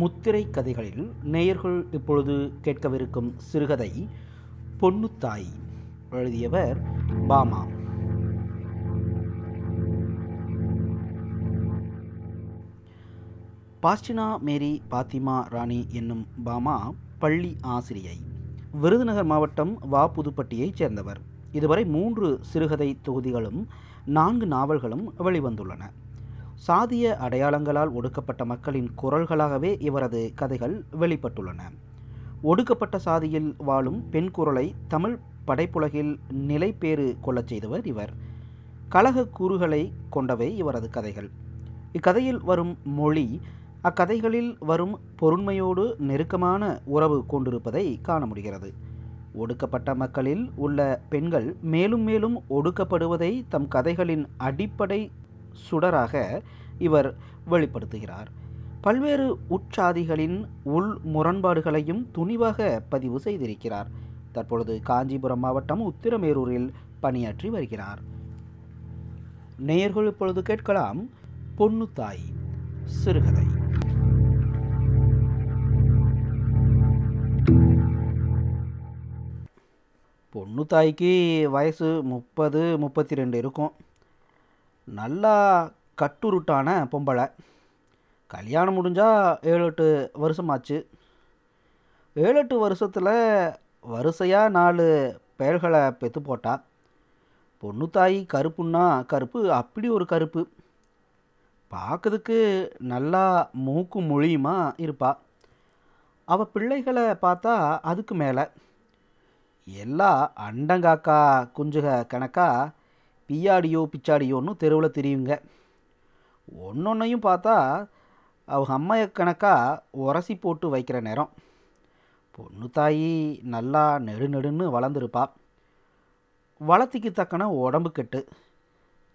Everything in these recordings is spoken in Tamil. முத்திரை கதைகளில் நேயர்கள் இப்பொழுது கேட்கவிருக்கும் சிறுகதை பொன்னுத்தாய். எழுதியவர் பாமா. பாஸ்டினா மேரி பாத்திமா ராணி என்னும் பாமா பள்ளி ஆசிரியை. விருதுநகர் மாவட்டம் வாபுதுப்பட்டியைச் சேர்ந்தவர். இதுவரை 3 சிறுகதை தொகுதிகளும் 4 நாவல்களும் வெளிவந்துள்ளன. சாதிய அடையாளங்களால் ஒடுக்கப்பட்ட மக்களின் குரல்களாகவே இவரது கதைகள் வெளிப்பட்டுள்ளன. ஒடுக்கப்பட்ட சாதியில் வாழும் பெண் குரலை தமிழ் படைப்புலகில் நிலைப்பேறு கொள்ளச் செய்தவர் இவர். கலக கூறுகளை கொண்டவை இவரது கதைகள். இக்கதையில் வரும் மொழி அக்கதைகளில் வரும் பொருண்மையோடு நெருக்கமான உறவு கொண்டிருப்பதை காண முடிகிறது. ஒடுக்கப்பட்ட மக்களில் உள்ள பெண்கள் மேலும் மேலும் ஒடுக்கப்படுவதை தம் கதைகளின் அடிப்படை சுடராக இவர் வெளிப்படுத்துகிறார். பல்வேறு உற்சாதிகளின் உள் முரண்பாடுகளையும் துணிவாக பதிவு செய்திருக்கிறார். தற்பொழுது காஞ்சிபுரம் மாவட்டம் உத்திரமேரூரில் பணியாற்றி வருகிறார். நேயர்கள் இப்பொழுது கேட்கலாம் பொன்னுத்தாய் சிறுகதை. பொன்னுத்தாய்க்கு வயசு 30-32 இருக்கும். நல்லா கட்டுருட்டான பொம்பளை. கல்யாணம் முடிஞ்சால் 7-8 வருஷமாச்சு. 7-8 வருஷத்தில் வரிசையாக 4 பெயர்களை பெற்று போட்டா. பொன்னுத்தாய் கருப்புன்னா கருப்பு, அப்படி ஒரு கருப்பு. பார்க்குறதுக்கு நல்லா மூக்கு மொழியுமா இருப்பா. அவள் பிள்ளைகளை பார்த்தா அதுக்கு மேலே எல்லா அண்டங்காக்கா குஞ்சுக கணக்கா பியாடியோ பிச்சாடியோன்னு தெருவில் தெரியுங்க. ஒன்னொன்னையும் பார்த்தா அவங்க அம்மையை கணக்காக உரசி போட்டு வைக்கிற நேரம். பொன்னுத்தாயி நல்லா நெடுன்னு வளர்ந்துருப்பா. வளர்த்திக்கு தக்கன உடம்பு கெட்டு.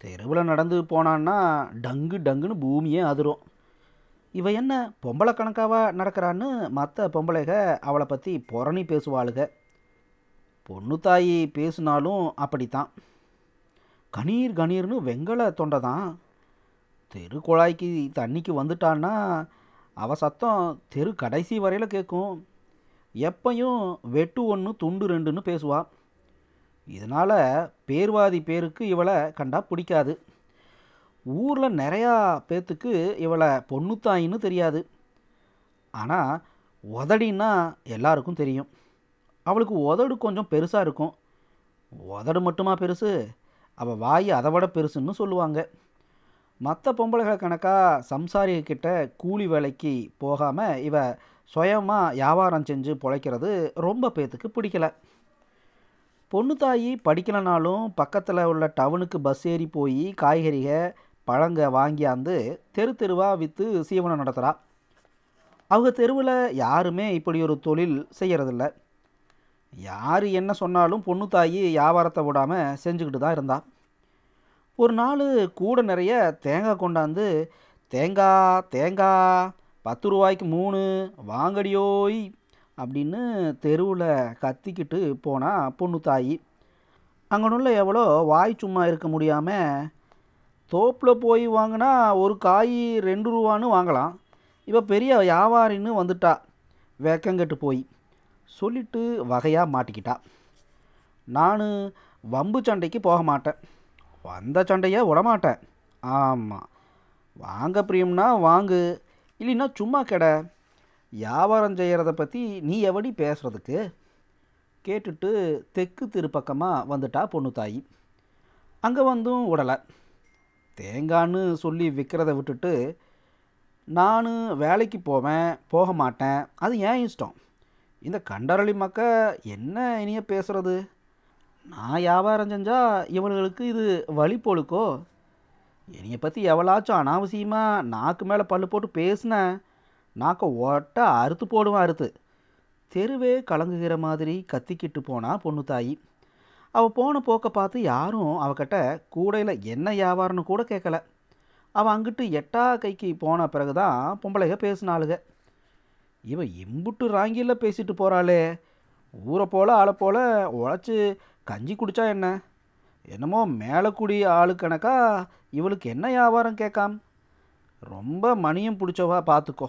தெருவில் நடந்து போனான்னா டங்குன்னு பூமியே அதிரும். இவ என்ன பொம்பளை கணக்காவாக நடக்கிறான்னு மற்ற பொம்பளைக அவளை பற்றி புரணி பேசுவாளுக. பொன்னுத்தாயி பேசினாலும் அப்படித்தான். கணீர்னு வெங்கல தொண்டை தான். தெரு குழாய்க்கு தண்ணிக்கு வந்துட்டான்னா அவ சத்தம் தெரு கடைசி வரையில் கேட்கும். எப்பையும் வெட்டு 1 துண்டு 2ன்னு பேசுவாள். இதனால் பேர்வாதி பேருக்கு இவளை கண்டா பிடிக்காது. ஊரில் நிறையா பேர்த்துக்கு இவளை பொன்னுத்தாயின்னு தெரியாது. ஆனால் உதடின்னா எல்லாருக்கும் தெரியும். அவளுக்கு உதடு கொஞ்சம் பெருசாக இருக்கும். உதடு மட்டுமா பெருசு, அவள் வாய் அதை விட பெருசுன்னு சொல்லுவாங்க. மற்ற பொம்பளைகள் கணக்காக சம்சாரிகிட்ட கூலி வேலைக்கு போகாமல் இவ சுயமாக வியாபாரம் செஞ்சு பிழைக்கிறது ரொம்ப பேத்துக்கு பிடிக்கலை. பொன்னுத்தாயி படிக்கலைனாலும் பக்கத்தில் உள்ள டவுனுக்கு பஸ் ஏறி போய் காய்கறிக பழங்க வாங்கியாந்து தெருவாக விற்று சீவனம் நடத்துகிறா. அவங்க தெருவில் யாருமே இப்படி ஒரு தொழில் செய்கிறதில்ல. யார் என்ன சொன்னாலும் பொன்னுத்தாயி வியாபாரத்தை விடாமல் செஞ்சுக்கிட்டு தான் இருந்தாள். ஒரு நாள் கூட நிறைய தேங்காய் கொண்டாந்து தேங்காய் 10 ரூபாய்க்கு 3 வாங்கடியோய் அப்படின்னு தெருவில் கத்திக்கிட்டு போனால் பொன்னுத்தாயி. அங்கனுள்ள எவ்வளோ வாய் சும்மா இருக்க முடியாமல் தோப்பில் போய் வாங்கினா ஒரு காய் 2 ரூபான்னு வாங்கலாம். இப்போ பெரிய வியாபாரின்னு வந்துட்டா வேக்கங்கெட்டு போய் சொல்லிட்டு வகையாக மாட்டிக்கிட்டா. நான் வம்பு சண்டைக்கு போக மாட்டேன், வந்த சண்டையை விடமாட்டேன். ஆமாம், வாங்க பிரியம்னா வாங்கு, இல்லைன்னா சும்மா கெட. வியாபாரம் செய்கிறத பற்றி நீ எவடி பேசுகிறதுக்கு? கேட்டுட்டு தெற்கு திருப்பக்கமாக வந்துட்டா பொன்னுத்தாயி. அங்கே வந்தும் விடலை. தேங்கான்னு சொல்லி விற்கிறத விட்டுட்டு நான் வேலைக்கு போவேன், போக மாட்டேன், அது ஏன் இஷ்டம். இந்த கண்டரளி மக்க என்ன இனிய பேசுகிறது? நான் வியாபாரம் செஞ்சால் இவளுகளுக்கு இது வழி போலுக்கோ? என்னையை பற்றி எவ்வளாச்சும் அனாவசியமாக நாக்கு மேலே பல்லு போட்டு பேசினேன், நாக்கை ஒட்ட அறுத்து போடுவேன், அறுத்து. தெருவே கலங்குகிற மாதிரி கத்திக்கிட்டு போனால் பொன்னுத்தாயி. அவள் போன போக்க பார்த்து யாரும் அவகிட்ட கூடையில் என்ன வியாபாரம்னு கூட கேட்கல. அவள் அங்கிட்டு 8 கைக்கு போன பிறகு தான் பொம்பளைக பேசினாளுக. இவன் இம்புட்டு ராங்கியில் பேசிட்டு போகிறாளே, ஊரை போல் ஆளை போல் உழைச்சி கஞ்சி குடித்தா என்ன? என்னமோ மேலக்குடி ஆளு கணக்கா இவளுக்கு என்ன வியாபாரம் கேட்காம்? ரொம்ப மணியம் பிடிச்சவா பார்த்துக்கோ,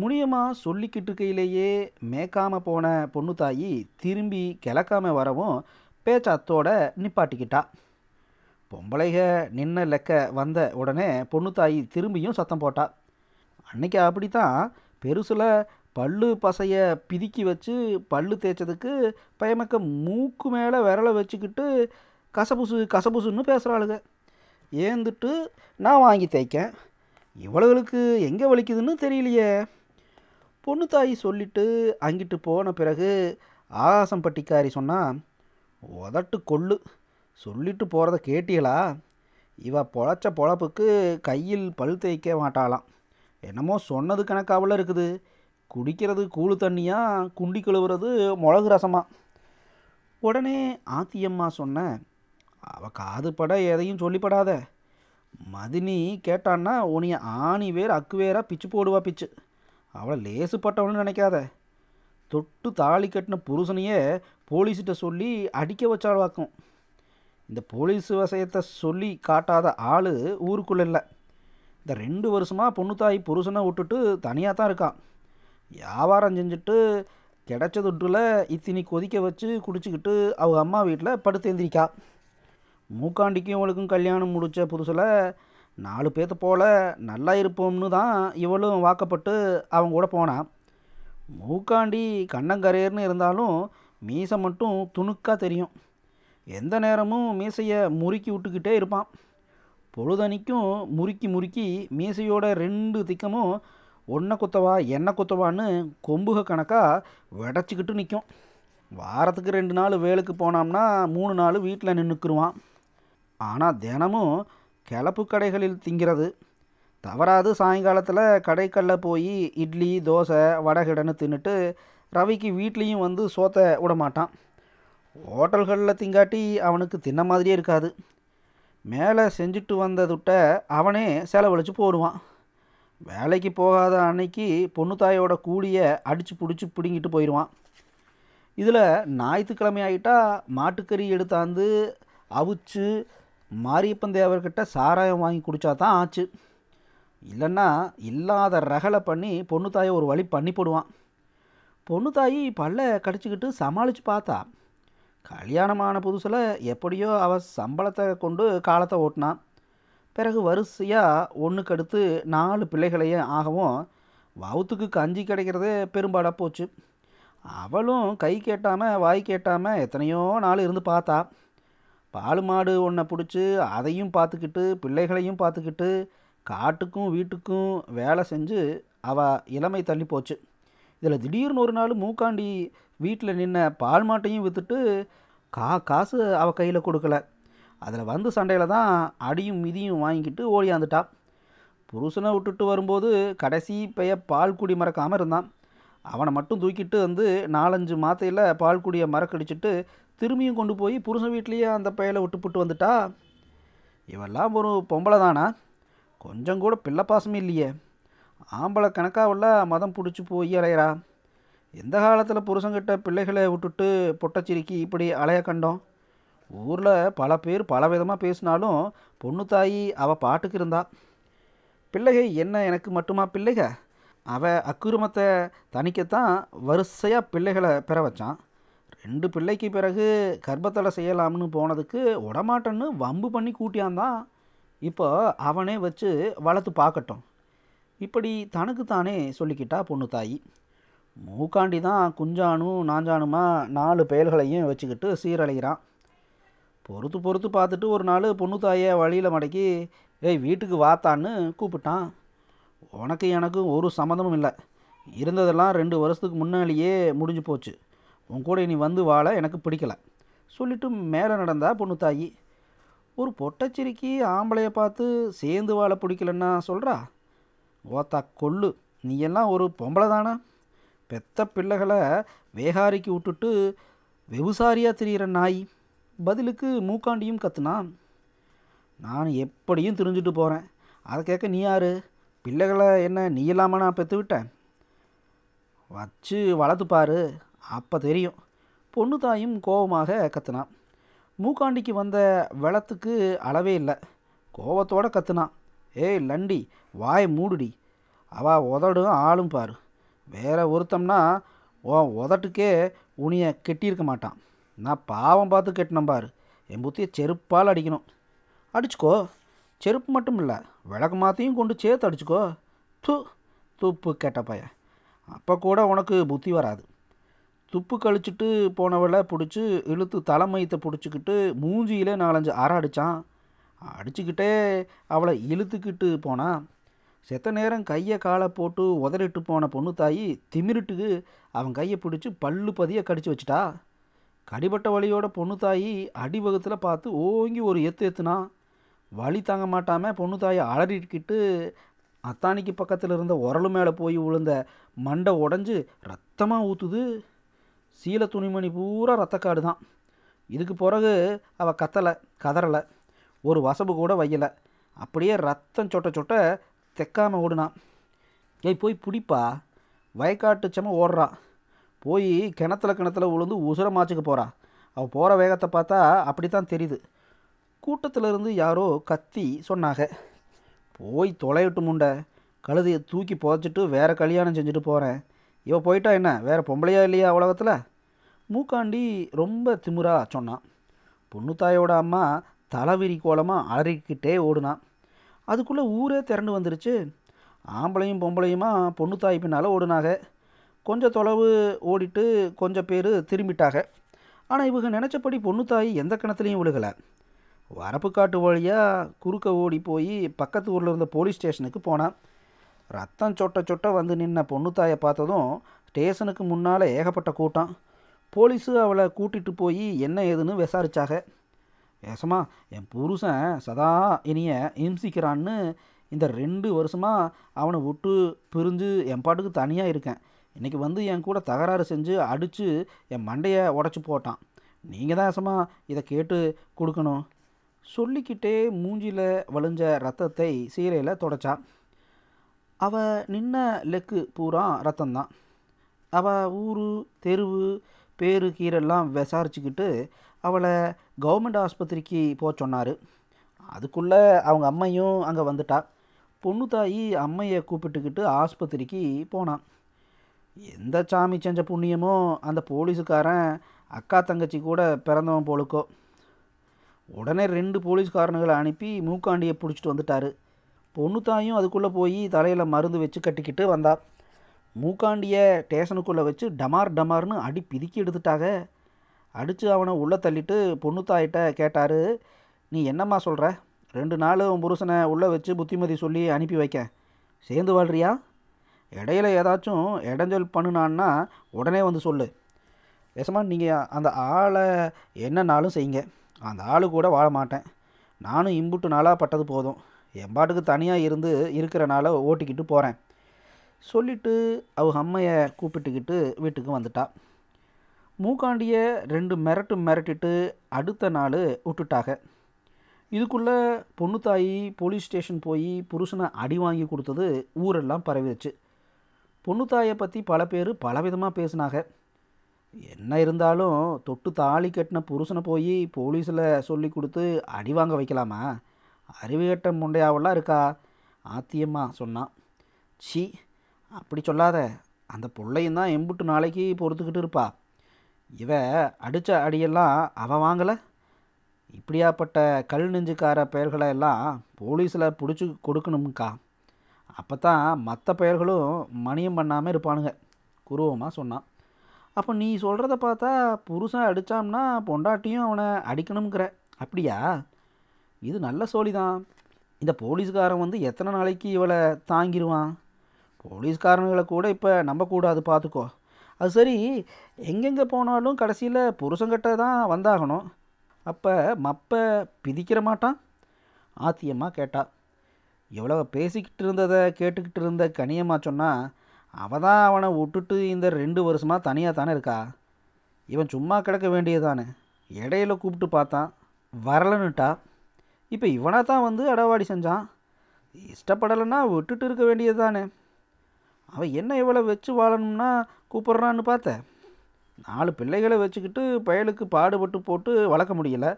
முனியமாக சொல்லிக்கிட்டு இருக்கையிலேயே மேய்க்காமல் போன பொண்ணுத்தாயி திரும்பி கிளக்காமல் வரவும் பேச்சாத்தோட நிப்பாட்டிக்கிட்டா. பொம்பளைக நின்ன லெக்க வந்த உடனே பொண்ணுத்தாயி திரும்பியும் சத்தம் போட்டா. அன்னைக்கு அப்படித்தான் பெருசில் பல்லு பசைய பிதுக்கி வச்சு பல்லு தேய்ச்சதுக்கு பயமக்க மூக்கு மேலே விரலை வச்சுக்கிட்டு கசபுசு கசபுசுன்னு பேசுகிறாளுங்க. ஏந்துட்டு நான் வாங்கி தேய்க்கேன், இவ்வளவுகளுக்கு எங்கே வலிக்குதுன்னு தெரியலையே. பொண்ணுத்தாயி சொல்லிட்டு அங்கிட்டு போன பிறகு ஆகாசம் பட்டிக்காரி சொன்னால், உதட்டு கொள்ளு, சொல்லிட்டு போகிறத கேட்டியலா? இவ பொழைச்ச பொழப்புக்கு கையில் பல் தேய்க்க மாட்டாளாம். என்னமோ சொன்னது கணக்காவில் இருக்குது. குடிக்கிறது கூழு தண்ணியாக, குண்டி கழுவுறது மிளகு ரசமாக. உடனே ஆத்தியம்மா சொன்ன, அவள் காதுபட எதையும் சொல்லிப்படாத. மதினி கேட்டான்னா உனிய ஆணி வேர் அக்கு வேற பிச்சு போடுவா பிச்சு. அவளை லேசுப்பட்டவனு நினைக்காத. தொட்டு தாலி கட்டின புருஷனையே போலீஸ்கிட்ட சொல்லி அடிக்க வச்சாள்வாக்கும். இந்த போலீஸ் விஷயத்தை சொல்லி காட்டாத ஆள் ஊருக்குள்ளே இல்லை. இந்த 2 வருஷமாக பொண்ணுத்தாய் புருஷனை விட்டுட்டு தனியாக தான் இருக்கான். வியாபாரம் செஞ்சுட்டு கிடைச்ச தொட்டில் இத்தினி கொதிக்க வச்சு குடிச்சிக்கிட்டு அவங்க அம்மா வீட்டில் படுத்து எழுந்திரிக்கா. மூக்காண்டிக்கும் இவளுக்கும் கல்யாணம் முடித்த புதுசில் 4 பேர்த்த போல் நல்லா இருப்போம்னு தான் இவளும் வாக்கப்பட்டு அவங்க கூட போனான். மூக்காண்டி கண்ணங்கரையர்னு இருந்தாலும் மீசை மட்டும் துணுக்காக தெரியும். எந்த நேரமும் மீசையை முறுக்கி விட்டுக்கிட்டே இருப்பான். பொழுதனிக்கும் முறுக்கி முறுக்கி மீசையோட 2 திக்கமும் ஒன்றை குத்தவா எண்ணெ குத்தவான்னு கொம்புக கணக்காக விடச்சிக்கிட்டு நிற்கும். வாரத்துக்கு 2 நாள் வேலுக்கு போனோம்னா 3 நாள் வீட்டில் நின்றுக்குருவான். ஆனால் தினமும் கிளப்பு கடைகளில் திங்கிறது தவறாது. சாயங்காலத்தில் கடைக்கல்ல போய் இட்லி தோசை வடகிடன்னு தின்னுட்டு ரவிக்கு வீட்லேயும் வந்து சோத்தை விடமாட்டான். ஹோட்டல்களில் திங்காட்டி அவனுக்கு தின்ன மாதிரியே இருக்காது. மேலே செஞ்சுட்டு வந்ததுட்ட அவனே செலவழிச்சு போடுவான். வேலைக்கு போகாத அன்னைக்கு பொண்ணுத்தாயோட கூலியை அடித்து பிடிச்சி பிடுங்கிட்டு போயிடுவான். இதில் ஞாயிற்றுக்கிழமை ஆகிட்டா மாட்டுக்கறி எடுத்தாந்து அவிச்சு மாரியப்பன் தேவர்கிட்ட சாராயம் வாங்கி குடித்தா தான் ஆச்சு. இல்லைன்னா இல்லாத ரகலை பண்ணி பொண்ணுத்தாயை ஒரு வழி பண்ணி போடுவான். பொண்ணுத்தாயி பல்ல கடிச்சிக்கிட்டு சமாளித்து பார்த்தா. கல்யாணமான புதுசில் எப்படியோ அவள் சம்பளத்தை கொண்டு காலத்தை ஓட்டினான். பிறகு வரிசையாக 1க்கு அடுத்து 4 பிள்ளைகளையும் ஆகவும் வவுத்துக்கு கஞ்சி கிடைக்கிறதே பெரும்பாடாக போச்சு. அவளும் கை கேட்டாமல் வாய் கேட்டாமல் எத்தனையோ நாள் இருந்து பார்த்தா. பால் மாடு ஒன்றை பிடிச்சி அதையும் பார்த்துக்கிட்டு பிள்ளைகளையும் பார்த்துக்கிட்டு காட்டுக்கும் வீட்டுக்கும் வேலை செஞ்சு அவள் இளமை தள்ளி போச்சு. இதில் திடீர்னு ஒரு நாள் மூக்காண்டி வீட்டில் நின்ன பால் மாட்டையும் விற்றுட்டு காசு அவள் கையில் கொடுக்கல. அதில் வந்து சண்டையில் தான் அடியும் மிதியும் வாங்கிக்கிட்டு ஓடியாந்துட்டா. புருஷனை விட்டுட்டு வரும்போது கடைசி பெய பால்குடி மறக்காமல் இருந்தான். அவனை மட்டும் தூக்கிட்டு வந்து 4-5 மாத்தையில் பால்குடியை மறக்கடிச்சிட்டு திரும்பியும் கொண்டு போய் புருஷன் வீட்லேயே அந்த பையலை விட்டுப்புட்டு வந்துட்டா. இவெல்லாம் ஒரு பொம்பளை தானா? கொஞ்சம் கூட பிள்ளை பாசமே இல்லையே. ஆம்பளை கணக்காவில் மதம் பிடிச்சி போய் அலையிறா. எந்த காலத்தில் புருஷங்கிட்ட பிள்ளைகளை விட்டுட்டு பொட்டச்சிரிக்கி இப்படி அலைய கண்டோம்? ஊரில் பல பேர் பல விதமாக பேசினாலும் பொண்ணுத்தாயி அவள் பாட்டுக்கு இருந்தா. பிள்ளைகை என்ன எனக்கு மட்டுமா பிள்ளைக? அவள் அக்குருமத்தை தணிக்கத்தான் வரிசையாக பிள்ளைகளை பெற வச்சான். 2 பிள்ளைக்கு பிறகு கர்ப்பத்தடை செய்யலாம்னு போனதுக்கு உடமாட்டன்னு வம்பு பண்ணி கூட்டியாந்தான். இப்போ அவனே வச்சு வளர்த்து பார்க்கட்டும். இப்படி தனக்குத்தானே சொல்லிக்கிட்டா பொண்ணுத்தாயி. மூக்காண்டி தான் குஞ்சானும் நாஞ்சானுமா 4 பெயல்களையும் வச்சுக்கிட்டு சீரழிகிறான். பொறுத்து பொறுத்து பார்த்துட்டு ஒரு நாள் பொண்ணுத்தாயை வழியில் மடக்கி, ஏய் வீட்டுக்கு வாத்தான்னு கூப்பிட்டான். உனக்கு எனக்கு ஒரு சம்மந்தமும் இல்லை. இருந்ததெல்லாம் 2 வருஷத்துக்கு முன்னாலேயே முடிஞ்சு போச்சு. உன் கூட இனி வந்து வாழ எனக்கு பிடிக்கலை சொல்லிவிட்டு மேலே நடந்தா பொண்ணுத்தாயி. ஒரு பொட்டச்சிரிக்கி ஆம்பளையை பார்த்து சேர்ந்து வாழ பிடிக்கலன்னா சொல்கிறா. ஓத்தா கொள்ளு, நீ எல்லாம் ஒரு பொம்பளை தானே? பெத்த பிள்ளைகளை வேகாரிக்கு விட்டுட்டு விவசாரியாக திரியிற நாய். பதிலுக்கு மூக்காண்டியும் கத்துனா. நான் எப்படியும் திரிஞ்சுட்டு போகிறேன், அதை கேட்க நீ யார்? பிள்ளைகளை என்ன நீ இல்லாமல் நான் பெற்று விட்டேன்? வச்சு வளர்த்துப்பார், அப்போ தெரியும் பொண்ணுத்தாயும் கோபமாக கத்துனான். மூக்காண்டிக்கு வந்த வெள்ளத்துக்கு அளவே இல்லை. கோபத்தோடு கத்துனான், ஏய் லண்டி வாயை மூடுடி, அவள் உதடும் ஆளும் பாரு, வேற ஒருத்தம்னா உதட்டுக்கே உனியை கெட்டியிருக்க மாட்டான். நான் பாவம் பார்த்து கெட்டினேன் பாரு, என் புத்தியை செருப்பால் அடிக்கணும். அடிச்சுக்கோ, செருப்பு மட்டும் இல்லை விளக்கு மாத்தையும் கொண்டு சேர்த்து அடிச்சுக்கோ. துப்பு கேட்ட பையன், அப்போ கூட உனக்கு புத்தி வராது. துப்பு கழிச்சுட்டு போனவளை பிடிச்சி இழுத்து தலைமையத்தை பிடிச்சிக்கிட்டு மூஞ்சியிலே 4-5 அரை அடித்தான். அடிச்சுக்கிட்டே அவளை இழுத்துக்கிட்டு போனான். செத்த நேரம் கையை காலை போட்டு உதறிட்டு போன பொண்ணு தாயி திமிரிட்டுக்கு அவன் கையை பிடிச்சி பல்லு பதிய கடிச்சு வச்சிட்டா. கடிபட்ட வலியோட பொண்ணு தாயி அடிவகத்தில் பார்த்து ஓங்கி ஒரு எத்துனா. வலி தாங்க மாட்டாமல் பொண்ணு தாயை அலறிக்கிட்டு அத்தானிக்கு பக்கத்தில் இருந்த உரலு மேலே போய் விழுந்த மண்டை உடஞ்சி ரத்தமாக ஊற்றுது. சீலை துணிமணி பூரா ரத்தக்காடு தான். இதுக்கு பிறகு அவள் கதறலை, ஒரு வசப்பு கூட வையலை. அப்படியே ரத்தம் சொட்ட சொட்ட தெக்காமல் ஓடுனான். ஏய் போய் பிடிப்பா, வயக்காட்டுச்சம ஓடுறா, போய் கிணத்துல விழுந்து உசுரமாச்சுக்க போகிறா. அவள் போகிற வேகத்தை பார்த்தா அப்படி தான் தெரியுது. கூட்டத்திலிருந்து யாரோ கத்தி சொன்னாங்க, போய் தொலையிட்டு முண்டை, கழுதையை தூக்கி புதைச்சிட்டு வேறு கல்யாணம் செஞ்சுட்டு போகிறேன், இவ போயிட்டா என்ன வேறு பொம்பளையா இல்லையா உலகத்தில், மூக்காண்டி ரொம்ப திமுறா சொன்னான். பொண்ணுத்தாயோட அம்மா தலைவிரி கோலமாக அலறிக்கிட்டே ஓடுனான். அதுக்குள்ளே ஊரே திரண்டு வந்துருச்சு. ஆம்பளையும் பொம்பளையுமா பொண்ணுத்தாய் பின்னால் ஓடுனாங்க. கொஞ்சம் தொலைவு ஓடிட்டு கொஞ்சம் பேர் திரும்பிட்டாங்க. ஆனால் இவங்க நினச்சபடி பொண்ணுத்தாய் எந்த கிணத்துலையும் விழுகலை. வரப்பு காட்டு வழியாக குறுக்க ஓடி போய் பக்கத்து ஊரில் இருந்த போலீஸ் ஸ்டேஷனுக்கு போனான். ரத்தம் சொட்ட சொட்ட வந்து நின்ன பொண்ணுத்தாயை பார்த்ததும் ஸ்டேஷனுக்கு முன்னால் ஏகப்பட்ட கூட்டம். போலீஸு அவளை கூட்டிகிட்டு போய் என்ன ஏதுன்னு விசாரித்தாங்க. ஏசமா என் புருஷன் சதா இனியை இம்சிக்கிறான்னு இந்த 2 வருஷமாக அவனை விட்டு பிரிஞ்சு என் பாட்டுக்கு தனியாக இருக்கேன். இன்றைக்கி வந்து என் கூட தகராறு செஞ்சு அடித்து என் மண்டையை உடச்சி போட்டான். நீங்கள் தான் ஏசமா இதை கேட்டு கொடுக்கணும் சொல்லிக்கிட்டே மூஞ்சியில் வழிஞ்ச ரத்தத்தை சீலையில் தொடச்சா. அவள் நின்ன லெக்கு பூரா ரத்தந்தான். அவள் ஊர் தெருவு பேரு கீரெல்லாம் விசாரிச்சுக்கிட்டு அவளை கவர்மெண்ட் ஆஸ்பத்திரிக்கு போக சொன்னார். அதுக்குள்ளே அவங்க அம்மையும் அங்கே வந்துட்டா. பொண்ணு தாய் அம்மையை கூப்பிட்டுக்கிட்டு ஆஸ்பத்திரிக்கு போனான். எந்த சாமி செஞ்ச புண்ணியமோ அந்த போலீஸுக்காரன் அக்கா தங்கச்சி கூட பிறந்தவன் போலுக்கோ. உடனே 2 போலீஸ்காரனுங்களை அனுப்பி மூக்காண்டியை பிடிச்சிட்டு வந்துட்டார். பொண்ணு தாயும் அதுக்குள்ளே போய் தலையில் மருந்து வச்சு கட்டிக்கிட்டு வந்தா. மூக்காண்டியை ஸ்டேஷனுக்குள்ளே வச்சு டமார்னு அடி பிதுக்கி எடுத்துட்டாங்க. அடித்து அவனை உள்ளே தள்ளிட்டு பொண்ணு தாயிட்ட கேட்டார், நீ என்னம்மா சொல்கிற, 2 நாள் உன் புருஷனை உள்ளே வச்சு புத்திமதி சொல்லி அனுப்பி வைக்க சேர்ந்து வாழ்றியா, இடையில ஏதாச்சும் இடைஞ்சல் பண்ணுனான்னா உடனே வந்து சொல்லு, ஏசமா நீங்கள் அந்த ஆளை என்னன்னாலும் செய்யுங்க, அந்த ஆளு கூட வாழ மாட்டேன், நானும் இம்புட்டு நாளாக பட்டது போதும், என் பாட்டுக்கு தனியாக இருந்து இருக்கிறனால ஓட்டிக்கிட்டு போகிறேன் சொல்லிவிட்டு அவங்க அம்மையை கூப்பிட்டுக்கிட்டு வீட்டுக்கு வந்துட்டா. மூக்காண்டியை 2 மிரட்டிட்டு அடுத்த நாள் விட்டுட்டாங்க. இதுக்குள்ளே பொண்ணு தாய் போலீஸ் ஸ்டேஷன் போய் புருஷனை அடி வாங்கி கொடுத்தது ஊரெல்லாம் பரவிடுச்சு. பொண்ணு தாயை பற்றி பல பேர் பலவிதமாக பேசினாங்க. என்ன இருந்தாலும் தொட்டு தாலி கட்டின புருஷனை போய் போலீஸில் சொல்லி கொடுத்து அடி வாங்க வைக்கலாமா, அறிவு கட்ட முண்டையாவெல்லாம் இருக்கா ஆத்தியம்மா சொன்னான். சி அப்படி சொல்லாத, அந்த பிள்ளையும் தான் எம்புட்டு நாளைக்கு பொறுத்துக்கிட்டு இருப்பா, இவ அடித்த அடியெல்லாம் அவன் வாங்கலை, இப்படியாப்பட்ட கல் நெஞ்சுக்கார பெயர்களை எல்லாம் போலீஸில் பிடிச்சி கொடுக்கணும்க்கா, அப்போ தான் மற்ற பெயர்களும் மணியம் பண்ணாமல் இருப்பானுங்க குருவமாக சொன்னான். அப்போ நீ சொல்கிறத பார்த்தா புருஷன் அடித்தான்னா பொண்டாட்டியும் அவனை அடிக்கணுங்கிற, அப்படியா, இது நல்ல சோழிதான், இந்த போலீஸ்காரன் வந்து எத்தனை நாளைக்கு இவளை தாங்கிடுவான், போலீஸ்காரனுங்களை கூட இப்போ நம்பக்கூடாது பார்த்துக்கோ, அது சரி எங்கெங்கே போனாலும் கடைசியில் புருஷங்கிட்ட தான் வந்தாகணும், அப்போ மப்பை பிதிக்கிற மாட்டான் ஆத்தியமாக கேட்டா. எவ்வளோ பேசிக்கிட்டு இருந்ததை கேட்டுக்கிட்டு இருந்த கனியம்மா சொன்னால், அவள் தான் அவனை விட்டுட்டு இந்த 2 வருஷமாக தனியாக தானே இருக்கா, இவன் சும்மா கிடக்க வேண்டியதானே, இடையில கூப்பிட்டு பார்த்தான் வரலன்னுட்டா, இப்போ இவனாக தான் வந்து அடவாடி செஞ்சான், இஷ்டப்படலைன்னா விட்டுட்டு இருக்க வேண்டியது தானே, அவன் என்ன இவ்வளோ வச்சு வாழணும்னா கூப்பிட்றான்னு பார்த்தேன், 4 பிள்ளைகளை வச்சுக்கிட்டு பயலுக்கு பாடுபட்டு போட்டு வளர்க்க முடியலை,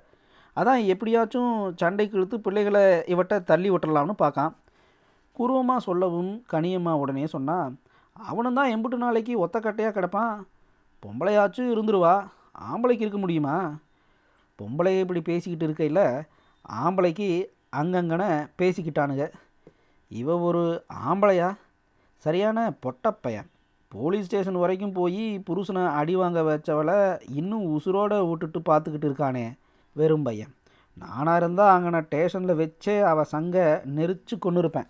அதான் எப்படியாச்சும் சண்டைக்கு இழுத்து பிள்ளைகளை இவட்ட தள்ளி விட்டுடலாம்னு பார்க்கான் குருவமாக சொல்லவும் கனியம்மா உடனே சொன்னால், அவனும் தான் எம்புட்டு நாளைக்கு ஒத்தக்கட்டையாக கிடப்பான். பொம்பளையாச்சும் இருந்துருவா, ஆம்பளைக்கு இருக்க முடியுமா? பொம்பளையை இப்படி பேசிக்கிட்டு இருக்கையில் ஆம்பளைக்கு அங்கங்கனை பேசிக்கிட்டானுங்க. இவ ஒரு ஆம்பளையா, சரியான பொட்டப்பையன். போலீஸ் ஸ்டேஷன் வரைக்கும் போய் புருஷனை அடி வாங்க வச்சவளை இன்னும் உசுரோடு விட்டுட்டு பார்த்துக்கிட்டு இருக்கானே வெறும் பையன். நானாக இருந்தால் அங்கனை ஸ்டேஷனில் வச்சே அவள் சங்கை நெரிச்சு கொண்டு இருப்பேன்.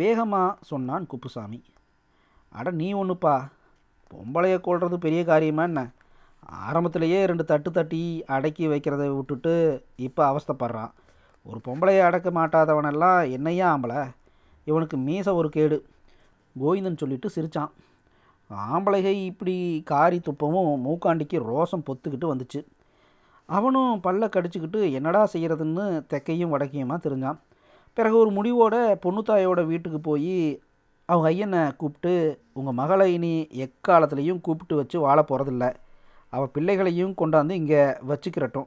வேகமாக சொன்னான் குப்புசாமி. அட நீ ஒன்றுப்பா, பொம்பளையை கொள்வது பெரிய காரியமா என்ன? ஆரம்பத்திலேயே 2 தட்டு தட்டி அடக்கி வைக்கிறத விட்டுட்டு இப்போ அவஸ்தைப்படுறான். ஒரு பொம்பளையை அடக்க மாட்டாதவனெல்லாம் என்னையா ஆம்பளை, இவனுக்கு மீசை ஒரு கேடு, கோவிந்தன் சொல்லிட்டு சிரித்தான். ஆம்பளைகை இப்படி காரி துப்பமும் மூக்காண்டிக்கு ரோசம் பொத்துக்கிட்டு வந்துச்சு. அவனும் பல்ல கடிச்சிக்கிட்டு என்னடா செய்கிறதுன்னு தெக்கையும் வடக்கையுமா தெரிஞ்சான். பிறகு ஒரு முடிவோட பொண்ணுத்தாயோட வீட்டுக்கு போய் அவங்க ஐயனை கூப்பிட்டு, உங்கள் மகளை இனி எக்காலத்துலேயும் கூப்பிட்டு வச்சு வாழ போகிறதில்ல, அவள் பிள்ளைகளையும் கொண்டாந்து இங்கே வச்சுக்கிறட்டும்,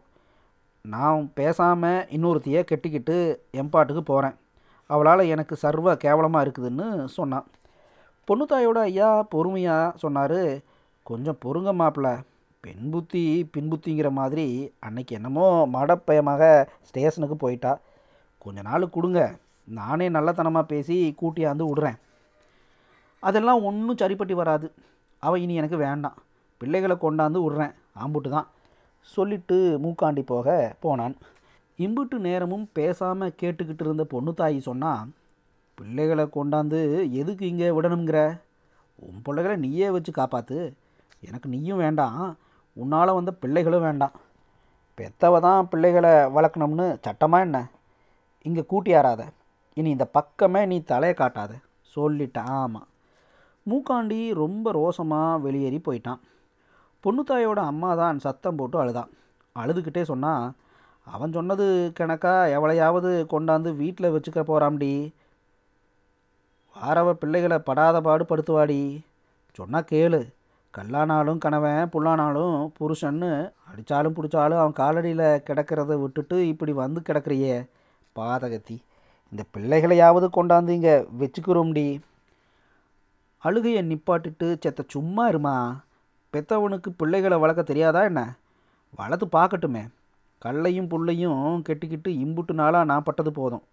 நான் பேசாமல் இன்னொருத்தையே கெட்டிக்கிட்டு எம்பாட்டுக்கு போகிறேன், அவளால் எனக்கு சர்வ கேவலமாக இருக்குதுன்னு சொன்னான். பொண்ணுத்தாயோட ஐயா பொறுமையாக சொன்னார், கொஞ்சம் பொறுங்க மாப்பிள்ள, பெண் புத்தி பின்புத்திங்கிற மாதிரி அன்னைக்கு என்னமோ மடப்பயமாக ஸ்டேஷனுக்கு போயிட்டா, கொஞ்ச நாள் கொடுங்க, நானே நல்லத்தனமாக பேசி கூட்டியாந்து விடுறேன். அதெல்லாம் ஒன்றும் சரிப்பட்டு வராது, அவள் இனி எனக்கு வேண்டாம், பிள்ளைகளை கொண்டாந்து விடுறேன், ஆம்புட்டு தான் சொல்லிட்டு மூக்காண்டி போக போனான். இம்புட்டு நேரமும் பேசாமல் கேட்டுக்கிட்டு இருந்த பொண்ணு தாயி சொன்னால், பிள்ளைகளை கொண்டாந்து எதுக்கு இங்கே விடணுங்கிற, உன் பிள்ளைகளை நீயே வச்சு காப்பாற்று, எனக்கு நீயும் வேண்டாம், உன்னால் வந்த பிள்ளைகளும் வேண்டாம், பெத்தவ தான் பிள்ளைகளை வளர்க்கணும்னு சட்டமாக என்ன, இங்கே கூட்டியாராத, இனி இந்த பக்கமே நீ தலையை காட்டாத சொல்லிட்டேன். ஆமாம், மூக்காண்டி ரொம்ப ரோசமாக வெளியேறி போயிட்டான். பொண்ணுத்தாயோட அம்மா தான் சத்தம் போட்டு அழுதான். அழுதுகிட்டே சொன்னால், அவன் சொன்னது கணக்கா எவ்வளையாவது கொண்டாந்து வீட்டில் வச்சுக்க போகிறாம்டி, வாரவ பிள்ளைகளை படாத பாடு படுத்துவாடி, சொன்னால் கேளு, கல்லானாலும் கணவன் புல்லானாலும் புருஷன்னு அடித்தாலும் பிடிச்சாலும் அவன் காலடியில் கிடக்கிறத விட்டுட்டு இப்படி வந்து கிடக்கிறியே பாதகத்தி, இந்த பிள்ளைகளையாவது கொண்டாந்து இங்கே வச்சுக்கிறோம்டி. அழுகையை நிப்பாட்டிட்டு, செத்த சும்மா இருமா, பெத்தவனுக்கு பிள்ளைகளை வளர்க்க தெரியாதா என்ன, வளர்த்து பார்க்கட்டுமே, கல்லையும் புள்ளையும் கெட்டிக்கிட்டு இம்புட்டு நாளாக நான் பட்டது போதும்.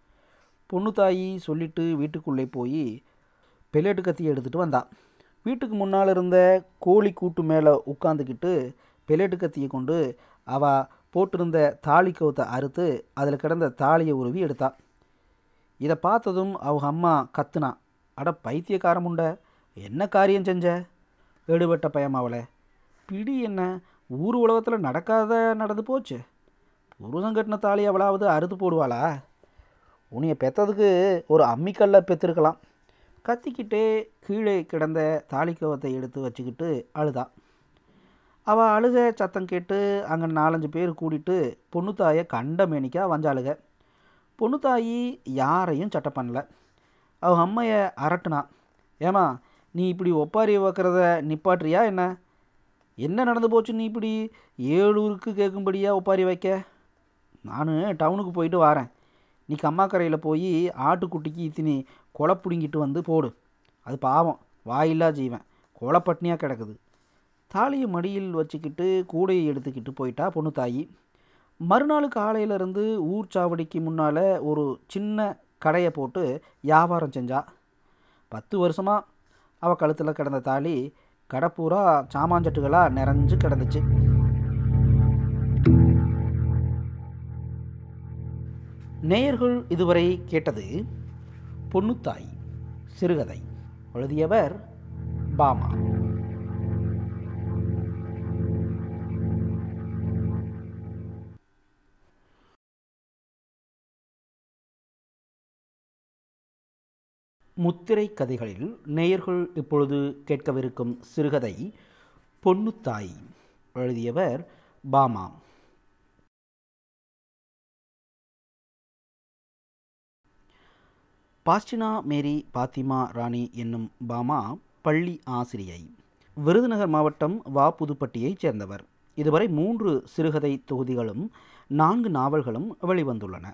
பொண்ணு தாயி சொல்லிட்டு வீட்டுக்குள்ளே போய் பெலேட்டு கத்தி எடுத்துகிட்டு வந்தான். வீட்டுக்கு முன்னால் இருந்த கோழி கூட்டு மேலே உட்காந்துக்கிட்டு பெலேட்டு கத்தியை கொண்டு அவள் போட்டிருந்த தாலி கவுத்தை அறுத்து அதில் கிடந்த தாலியை உருவி எடுத்தாள். இதை பார்த்ததும் அவங்க அம்மா கத்துனா, அட பைத்தியக்காரமுண்ட, என்ன காரியம் செஞ்ச, எடுபட்ட பயமாவளே, பிடி என்ன ஊர் உலகத்தில் நடக்காத நடந்து போச்சு, புருஷன் கட்டின தாலி அவளாவது அறுத்து போடுவாளா, உன்னைய பெற்றதுக்கு ஒரு அம்மிக்கல்ல பெற்றிருக்கலாம், கத்திக்கிட்டே கீழே கிடந்த தாலிக்கவத்தை எடுத்து வச்சுக்கிட்டு அழுதா. அவள் அழுக சத்தம் கேட்டு அங்கே 4-5 பேர் கூட்டிகிட்டு பொண்ணுத்தாயை கண்ட மேனிக்கா வந்தாளுக. பொண்ணுத்தாயி யாரையும் சட்டை பண்ணல. அவள் அம்மையை அரட்டுனா, ஏமா நீ இப்படி ஒப்பாரி வைக்கிறத நிப்பாட்டுறியா என்ன, என்ன நடந்து போச்சு, நீ இப்படி 7 ஊருக்கு கேட்கும்படியா ஒப்பாரி வைக்க, நான் டவுனுக்கு போயிட்டு வாரேன், நீ கம்மாக்கரையில் போய் ஆட்டுக்குட்டிக்கு இத்தினி கொலை பிடுங்கிட்டு வந்து போடு, அது பாவம் வாயில்லா ஜீவன் கொலைப்பட்னியாக கிடக்குது. தாலியை மடியில் வச்சுக்கிட்டு கூடையை எடுத்துக்கிட்டு போயிட்டா பொண்ணு தாயி. மறுநாள் காலையிலேருந்து ஊர் சாவடிக்கு முன்னால் ஒரு சின்ன கடையை போட்டு வியாபாரம் செஞ்சா. 10 வருஷமாக அவள் கழுத்தில் கிடந்த தாலி கடை பூரா சாமாஞ்சட்டுகளாக நிறைஞ்சு கிடந்துச்சு. நேயர்கள் இதுவரை கேட்டது பொண்ணுத்தாய் சிறுகதை. எழுதியவர் பாமா. முத்திரை கதைகளில் நேயர்கள் இப்பொழுது கேட்கவிருக்கும் சிறுகதை பொண்ணுத்தாய். எழுதியவர் பாமா. பாஸ்டினா மேரி பாத்திமா ராணி என்னும் பாமா பள்ளி ஆசிரியை, விருதுநகர் மாவட்டம் வாபுதுப்பட்டியைச் சேர்ந்தவர். இதுவரை 3 சிறுகதை தொகுதிகளும் 4 நாவல்களும் வெளிவந்துள்ளன.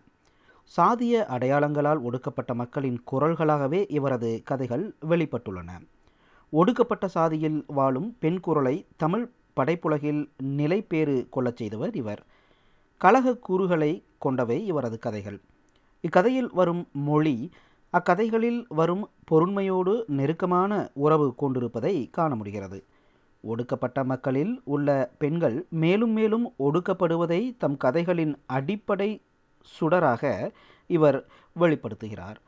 சாதிய அடையாளங்களால் ஒடுக்கப்பட்ட மக்களின் குரல்களாகவே இவரது கதைகள் வெளிப்பட்டுள்ளன. ஒடுக்கப்பட்ட சாதியில் வாழும் பெண் குரலை தமிழ் படைப்புலகில் நிலைப்பேறு கொள்ளச் செய்தவர் இவர். கலக கூறுகளை கொண்டவை இவரது கதைகள். இக்கதையில் வரும் மொழி அக்கதைகளில் வரும் பொருண்மையோடு நெருக்கமான உறவு கொண்டிருப்பதை காண முடிகிறது. ஒடுக்கப்பட்ட மக்களில் உள்ள பெண்கள் மேலும் மேலும் ஒடுக்கப்படுவதை தம் கதைகளின் அடிப்படை சுடராக இவர் வெளிப்படுத்துகிறார்.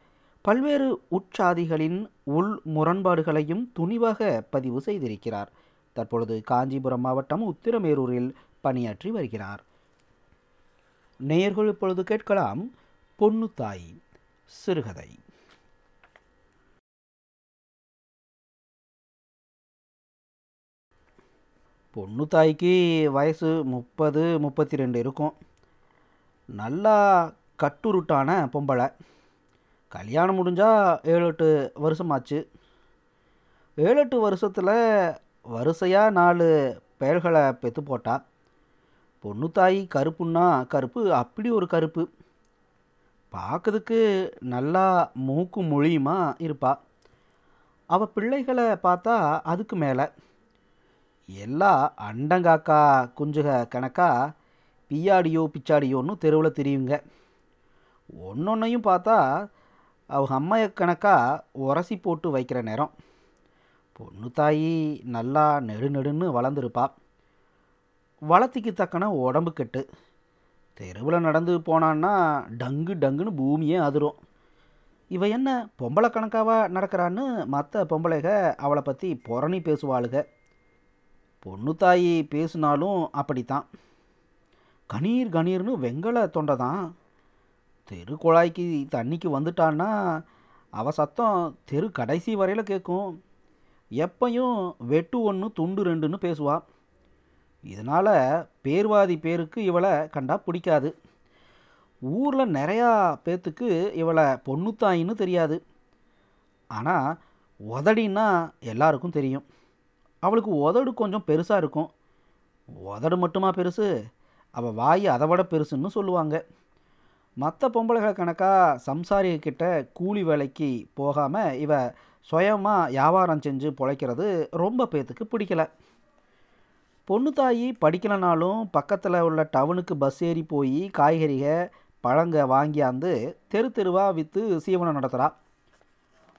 பல்வேறு உட்சாதிகளின் உள் முரண்பாடுகளையும் துணிவாக பதிவு செய்திருக்கிறார். தற்பொழுது காஞ்சிபுரம் மாவட்டம் உத்திரமேரூரில் பணியாற்றி வருகிறார். நேயர்கள் இப்பொழுது கேட்கலாம் பொன்னுத்தாய் சிறுகதை. பொன்னுத்தாய்க்கு வயசு 30-32 இருக்கும். நல்லா கட்டுருட்டான பொம்பளை. கல்யாணம் முடிஞ்சால் 7-8 வருஷமாச்சு. 7-8 வருஷத்தில் வரிசையாக 4 பெயல்களை பெற்று போட்டா. பொன்னுத்தாய் கருப்புன்னா கருப்பு, அப்படி ஒரு கருப்பு. பார்க்குறதுக்கு நல்லா மூக்கு மொழியுமா இருப்பாள். அவள் பிள்ளைகளை பார்த்தா அதுக்கு மேலே எல்லா அண்டங்காக்கா குஞ்சுக கணக்கா பியாடியோ பிச்சாடியோன்னு தெருவில் தெரியுங்க. ஒன்னொன்னையும் பார்த்தா அவங்க அம்மைய கணக்கா உரசி போட்டு வைக்கிற நேரம். பொன்னுத்தாய் நல்லா நெடுன்னு வளர்ந்துருப்பா. வளர்த்திக்கு தக்கன உடம்பு கெட்டு. தெருவில் நடந்து போனான்னா டங்குன்னு பூமியே அதிரும். இவ என்ன பொம்பளை கணக்காவாக நடக்கிறான்னு மற்ற பொம்பளைக அவளை பற்றி புரணி பேசுவாளுக. பொன்னுத்தாய் பேசினாலும் அப்படித்தான். கணீர்னு வெங்கல தொண்டை தான். தெருக்குழாய்க்கு தண்ணிக்கு வந்துட்டான்னா அவ சத்தம் தெரு கடைசி வரையில் கேட்கும். எப்பையும் வெட்டு 1 துண்டு 2ன்னு பேசுவாள். இதனால் பேர்வாதி பேருக்கு இவளை கண்டா பிடிக்காது. ஊரில் நிறையா பேத்துக்கு இவளை பொன்னுத்தாயின்னு தெரியாது. ஆனால் உதடின்னா எல்லாருக்கும் தெரியும். அவளுக்கு உதடு கொஞ்சம் பெருசாக இருக்கும். உதடு மட்டுமா பெருசு, அவள் வாய் அதை விட பெருசுன்னு சொல்லுவாங்க. மற்ற பொம்பளைகள் கணக்காக சம்சாரிகிட்ட கூலி வேலைக்கு போகாமல் இவ சுயமாக வியாபாரம் செஞ்சு பிழைக்கிறது ரொம்ப பேத்துக்கு பிடிக்கலை. பொன்னுத்தாய் படிக்கலைனாலும் பக்கத்தில் உள்ள டவுனுக்கு பஸ் ஏறி போய் காய்கறிகை பழங்க வாங்கியாந்து தெரு தெருவாக விற்று சீவனம் நடத்துகிறா.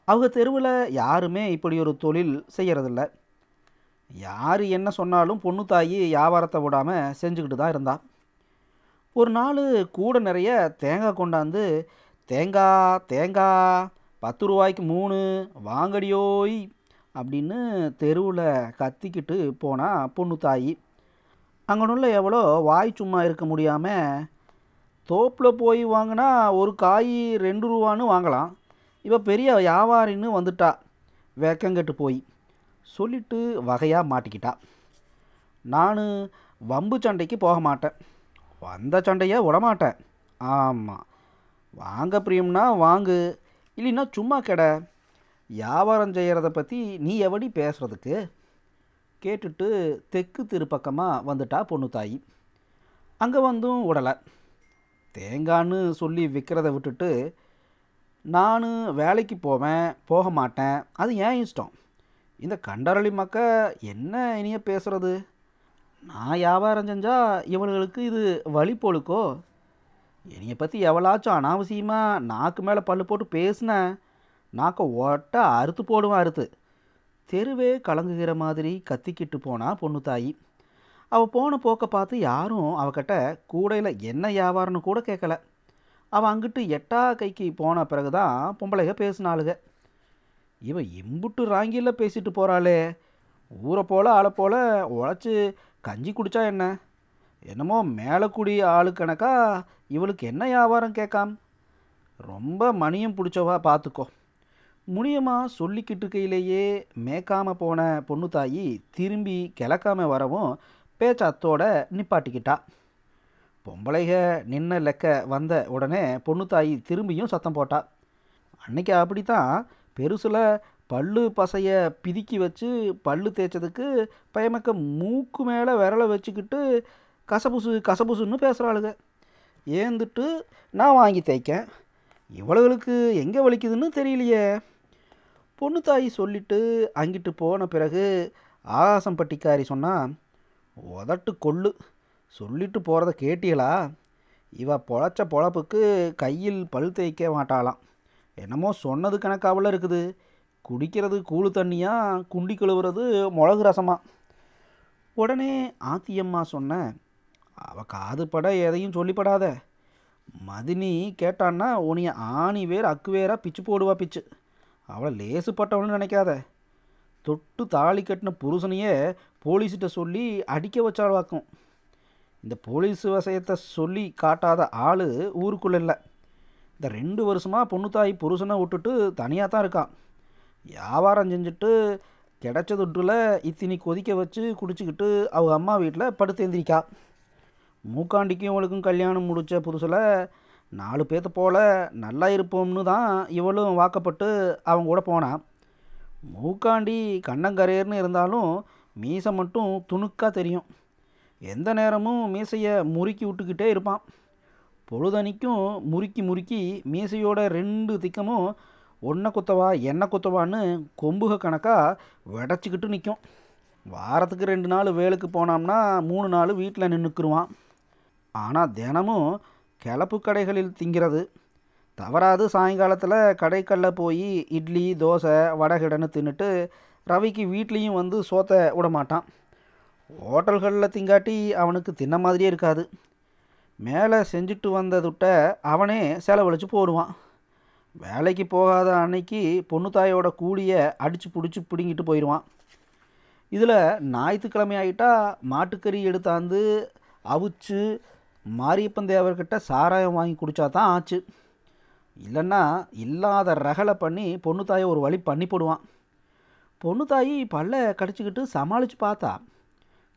அவங்க தெருவில் யாருமே இப்படி ஒரு தொழில் செய்கிறதில்ல. யார் என்ன சொன்னாலும் பொன்னுத்தாய் வியாபாரத்தை விடாமல் செஞ்சுக்கிட்டு தான் இருந்தாள். ஒரு நாள் கூட நிறைய தேங்காய் கொண்டாந்து தேங்காய் 10 ரூபாய்க்கு 3 வாங்கடியோய் அப்படின்னு தெருவில் கத்திக்கிட்டு போனால் பொன்னுத்தாய். அங்கனுள்ள எவ்வளோ வாய் சும்மா இருக்க முடியாமல் தோப்பில் போய் வாங்கினா ஒரு காய் 2 ரூபான்னு வாங்கலாம். இப்போ பெரிய வியாபாரின்னு வந்துட்டா வேக்கங்கெட்டு போய் சொல்லிட்டு வகையாக மாட்டிக்கிட்டா. நான் வம்பு சண்டைக்கு போக மாட்டேன், வந்த சண்டையை விடமாட்டேன். ஆமாம், வாங்க பிரியம்னா வாங்கு, இல்லைன்னா சும்மா கடை. வியாபாரம் செய்கிறத பற்றி நீ எவடி பேசுகிறதுக்கு கேட்டுட்டு தெற்கு திருப்பக்கமாக வந்துட்டா பொன்னுத்தாய். அங்கே வந்தும் உடலை. தேங்கான்னு சொல்லி விற்கிறத விட்டுட்டு நான் வேலைக்கு போவேன், போக மாட்டேன், அது ஏன் இஷ்டம். இந்த கண்டரளி மக்க என்ன இனிய பேசுகிறது. நான் வியாபாரம் செஞ்சால் இவளுகளுக்கு இது வழிபோலுக்கோ. என்னையை பற்றி எவ்வளாச்சும் அனாவசியமாக நாக்கு மேலே பல்லு போட்டு பேசினேன், நாக்க ஓட்ட அறுத்து போடுவான். அறுத்து தெருவே கலங்குகிற மாதிரி கத்திக்கிட்டு போனால் பொன்னுத்தாய். அவள் போன போக்க பார்த்து யாரும் அவகிட்ட கூடையில் என்ன வியாபாரம்னு கூட கேட்கல. அவள் அங்கிட்டு 8 கைக்கு போன பிறகு தான் பொம்பளைக பேசினாளுக. இவன் இம்புட்டு ராங்கியில் பேசிட்டு போகிறாளே, ஊரை போல் ஆளை போல் உழைச்சி கஞ்சி குடித்தா என்ன, என்னமோ மேலே குடி ஆளு கணக்கா இவளுக்கு என்ன வியாபாரம் கேட்காம், ரொம்ப மணியம் பிடிச்சவா பார்த்துக்கோ முனியமாக சொல்லிக்கிட்டு இருக்கையிலேயே மேய்க்காமல் போன பொன்னுத்தாய் திரும்பி கிளக்காமல் வரவும் பேச்சாத்தோடு நிப்பாட்டிக்கிட்டா. பொம்பளைக நின்ன லெக்க வந்த உடனே பொன்னுத்தாய் திரும்பியும் சத்தம் போட்டா. அன்னைக்கு அப்படி தான் பெருசில் பல்லு பசையை பிதுக்கி வச்சு பல்லு தேய்ச்சதுக்கு பயமக்க மூக்கு மேலே விரலை வச்சுக்கிட்டு கசபுசுன்னு பேசுகிறாளுங்க. ஏந்துட்டு நான் வாங்கி தேய்க்கேன், இவளுகளுக்கு எங்கே வலிக்குதுன்னு தெரியலையே. பொண்ணு தாய் சொல்லிட்டு அங்கிட்டு போன பிறகு ஆகாசம்பட்டிக்காரி சொன்னால், உதட்டு கொள்ளு, சொல்லிட்டு போகிறத கேட்டியலா? இவ பொழைச்ச பொழப்புக்கு கையில் பல் தேய்க்க மாட்டாளாம். என்னமோ சொன்னது கணக்காவில் இருக்குது. குடிக்கிறது கூழு தண்ணியாக, குண்டி கழுவுறது மிளகு ரசமாக. உடனே ஆத்தியம்மா சொன்ன, அவள் காதுபட எதையும் சொல்லிப்படாத. மதினி கேட்டான்னா உனிய ஆணி வேறு அக்கு வேறாக பிச்சு போடுவா பிச்சு. அவளை லேசுப்பட்டவனு நினைக்காத. தொட்டு தாலி கட்டின புருஷனையே போலீஸ்கிட்ட சொல்லி அடிக்க வச்சாள்வாக்கும். இந்த போலீஸ் விஷயத்தை சொல்லி காட்டாத ஆள் ஊருக்குள்ளே இல்லை. இந்த 2 வருஷமாக பொண்ணுத்தாய் புருஷனை விட்டுட்டு தனியாக தான் இருக்கான். வியாபாரம் செஞ்சுட்டு கிடச்சதுட்டில் இத்தினி கொதிக்க வச்சு குடிச்சிக்கிட்டு அவங்க அம்மா வீட்டில் படுத்தேந்திரிக்கா. மூக்காண்டிக்கும் இவளுக்கும் கல்யாணம் முடித்த புதுசில் 4 பேர்த்து போல் நல்லா இருப்போம்னு தான் இவளும் வாக்கப்பட்டு அவங்க கூட போனான். மூக்காண்டி கண்ணங்கரையர்னு இருந்தாலும் மீசை மட்டும் துணுக்காக தெரியும். எந்த நேரமும் மீசையை முறுக்கி விட்டுக்கிட்டே இருப்பான். பொழுதனிக்கும் முறுக்கி முறுக்கி மீசையோட 2 திக்கமும் ஒன்றை குத்தவா என்ன குத்தவான்னு கொம்புக கணக்காக விடச்சிக்கிட்டு நிற்கும். வாரத்துக்கு 2 நாள் வேலுக்கு போனோம்னா 3 நாள் வீட்டில் நின்றுக்குருவான். ஆனால் தினமும் கிளப்பு கடைகளில் திங்கிறது தவறாது. சாயங்காலத்தில் கடைக்கல்லில் போய் இட்லி தோசை வடகிடன்னு தின்னுட்டு ரவிக்கு வீட்லேயும் வந்து சோத்தை விட மாட்டான். ஹோட்டல்களில் திங்காட்டி அவனுக்கு தின்ன மாதிரியே இருக்காது. மேலே செஞ்சுட்டு வந்ததுட்ட அவனே செலவழித்து போடுவான். வேலைக்கு போகாத அன்னைக்கு பொண்ணு தாயோட கூலியை அடித்து பிடிச்சி பிடுங்கிட்டு போயிடுவான். இதில் ஞாயிற்றுக்கிழமை ஆகிட்டா மாட்டுக்கறி எடுத்தாந்து அவிச்சு மாரியப்பன் தேவர்கிட்ட சாராயம் வாங்கி குடித்தா தான் ஆச்சு. இல்லைன்னா இல்லாத ரகலை பண்ணி பொண்ணு தாயை ஒரு வழி பண்ணி போடுவான். பொண்ணு தாயி பல்ல கடிச்சிக்கிட்டு சமாளித்து பார்த்தா.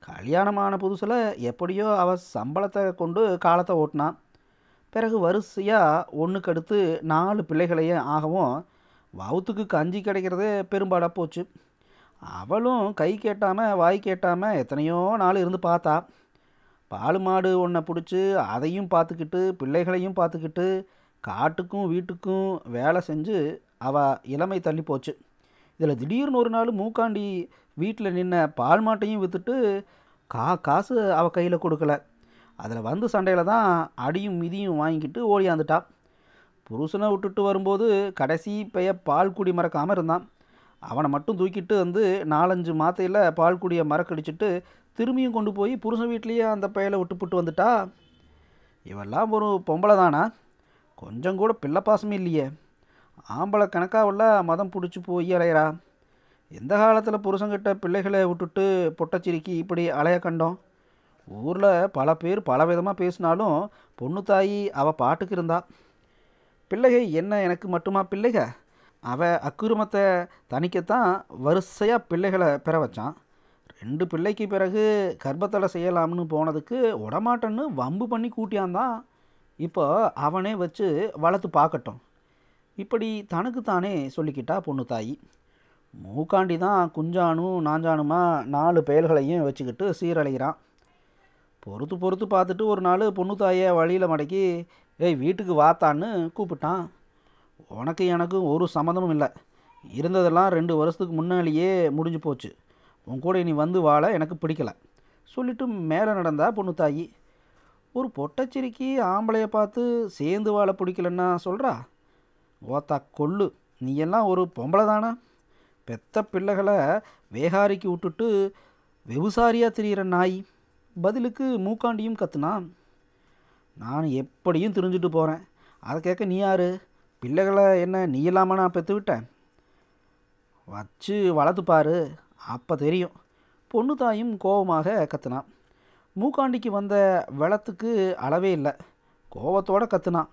கல்யாணமான புதுசில் எப்படியோ அவள் சம்பளத்தை கொண்டு காலத்தை ஓட்டினான். பிறகு வரிசையாக 1க்கு அடுத்து 4 பிள்ளைகளையும் ஆகவும் வவுத்துக்கு கஞ்சி கிடைக்கிறதே பெரும்பாடாக போச்சு. அவளும் கை கேட்டாமல் வாய் கேட்டாமல் எத்தனையோ நாள் இருந்து பார்த்தா. பால் மாடு ஒன்றை பிடிச்சி அதையும் பார்த்துக்கிட்டு பிள்ளைகளையும் பார்த்துக்கிட்டு காட்டுக்கும் வீட்டுக்கும் வேலை செஞ்சு அவள் இளமை தள்ளி போச்சு. இதில் திடீர்னு ஒரு நாள் மூக்காண்டி வீட்டில் நின்ன பால் மாட்டையும் விற்றுட்டு காசு அவள் கையில் கொடுக்கல. அதில் வந்து சண்டையில் தான் அடியும் மிதியும் வாங்கிக்கிட்டு ஓடியாந்துட்டா. புருஷனை விட்டுட்டு வரும்போது கடைசி பெய பால் குடி மறக்காமல் இருந்தான். அவனை மட்டும் தூக்கிட்டு வந்து 4-5 மாத்தையில் பால் குடியை மறக்கடிச்சிட்டு திரும்பியும் கொண்டு போய் புருஷன் வீட்லேயே அந்த பையலை விட்டுப்புட்டு வந்துட்டா. இவெல்லாம் ஒரு பொம்பளை தானா? கொஞ்சம் கூட பிள்ளை பாசமே இல்லையே. ஆம்பளை கணக்காவில் மதம் பிடிச்சி போய் அலையிறா. எந்த காலத்தில் புருஷங்கிட்ட பிள்ளைகளை விட்டுட்டு பொட்டச்சிரிக்கி இப்படி அலைய கண்டோம்? ஊரில் பல பேர் பல விதமாக பேசினாலும் பொண்ணு தாயி அவள் பாட்டுக்கு இருந்தா. பிள்ளைகை என்ன எனக்கு மட்டுமா பிள்ளைக? அவள் அக்குருமத்தை தணிக்கத்தான் வரிசையாக பிள்ளைகளை பெற வச்சான். 2 பிள்ளைக்கு பிறகு கர்ப்பத்தடை செய்யலாம்னு போனதுக்கு உடமாட்டன்னு வம்பு பண்ணி கூட்டியாந்தான். இப்போ அவனே வச்சு வளர்த்து பார்க்கட்டும். இப்படி தனக்குத்தானே சொல்லிக்கிட்டா பொண்ணு தாயி. மூக்காண்டி தான் குஞ்சானும் நாஞ்சானுமா 4 பெயல்களையும் வச்சுக்கிட்டு சீரழிகிறான். பொறுத்து பொறுத்து பார்த்துட்டு ஒரு நாள் பொண்ணு தாயை வழியில் மடக்கி, ஏய் வீட்டுக்கு வாத்தான்னு கூப்பிட்டான். உனக்கு எனக்கு ஒரு சம்மந்தமும் இல்லை. இருந்ததெல்லாம் 2 வருஷத்துக்கு முன்னாலேயே முடிஞ்சு போச்சு. உன் கூட நீ வந்து வாழ எனக்கு பிடிக்கலை சொல்லிவிட்டு மேலே நடந்தா பொண்ணு தாயி. ஒரு பொட்டச்சிரிக்கி ஆம்பளையை பார்த்து சேர்ந்து வாழ பிடிக்கலன்னா சொல்கிறா. ஓத்தா கொள்ளு, நீ எல்லாம் ஒரு பொம்பளை தானா? பெத்த பிள்ளைகளை வேகாரிக்கு விட்டுட்டு விவசாரியாக திரிகிற நாய். பதிலுக்கு மூக்காண்டியும் கத்துனான். நான் எப்படியும் திரிஞ்சுட்டு போகிறேன், அதை கேட்க நீ யார்? பிள்ளைகளை என்ன நீ இல்லாமல் நான் பெற்று விட்டேன்? வச்சு வளர்த்துப்பார், அப்போ தெரியும் பொண்ணு தாயும் கோபமாக கத்துனான். மூக்காண்டிக்கு வந்த வெள்ளத்துக்கு அளவே இல்லை. கோபத்தோடு கத்துனான்,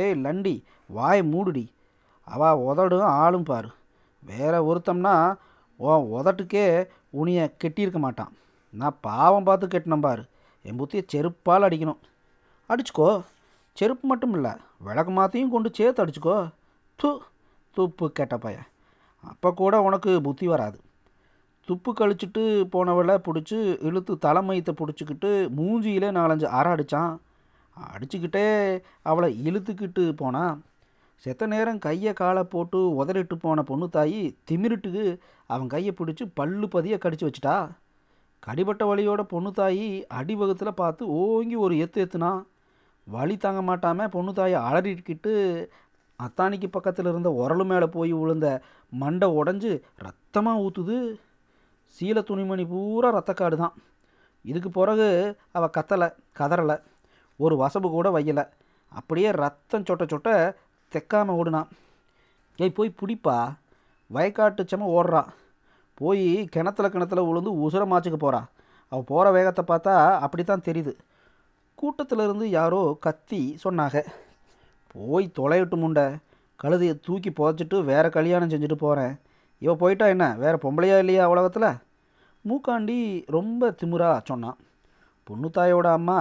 ஏய் லண்டி வாய் மூடுடி, அவள் உதடும் ஆளும் பாரு, வேற ஒருத்தம்னா உன் உதட்டுக்கே உனியை கெட்டியிருக்க மாட்டான். நான் பாவம் பார்த்து கெட்டினம் பாரு, என் புத்தியை செருப்பால் அடிக்கணும். அடிச்சுக்கோ, செருப்பு மட்டும் இல்லை விளக்கு மாத்தையும் கொண்டு சேர்த்து அடிச்சுக்கோ. துப்பு கெட்ட பையன், அப்போ கூட உனக்கு புத்தி வராது. துப்பு கழிச்சிட்டு போனவளை பிடிச்சி இழுத்து தலைமையத்தை பிடிச்சிக்கிட்டு மூஞ்சியிலே 4-5 அரை அடித்தான். அடிச்சுக்கிட்டே அவளை இழுத்துக்கிட்டு போனான். செத்த நேரம் கையை காலை போட்டு உதறிட்டு போன பொண்ணு தாயி திமிரிட்டுக்கு அவன் கையை பிடிச்சி பல்லு பதிய கடிச்சு வச்சிட்டா. கடிபட்ட வலியோட பொண்ணு தாயி அடிவகத்தில் பார்த்து ஓங்கி ஒரு எத்து எத்துனா. வலி தாங்க மாட்டாமல் பொண்ணு தாயை அலறிக்கிட்டு அத்தானிக்கு பக்கத்தில் இருந்த உரலு மேலே போய் விழுந்த மண்டை உடஞ்சி ரத்தமாக ஊற்றுது. சீலை துணிமணி பூரா ரத்தக்காடு தான். இதுக்கு பிறகு அவள் கத்தலை, கதறலை, ஒரு வசவு கூட வையலை. அப்படியே ரத்தம் சொட்ட சொட்ட தெக்காமல் ஓடுனான். ஏய் போய் பிடிப்பா, வயக்காட்டுச்சமாக ஓடுறா, போய் கிணத்துல விழுந்து உசுரமாச்சுக்கு போகிறா. அவள் போகிற வேகத்தை பார்த்தா அப்படி தான் தெரியுது. கூட்டத்திலேருந்து யாரோ கத்தி சொன்னாங்க, போய் தொலையிட்டு முண்டை, கழுதையை தூக்கி புதைச்சிட்டு வேறு கல்யாணம் செஞ்சுட்டு போகிறேன், இவ போயிட்டா என்ன வேறு பொம்பளையா இல்லையா உலகத்தில், மூக்காண்டி ரொம்ப திமுறா சொன்னான். பொண்ணு தாயோட அம்மா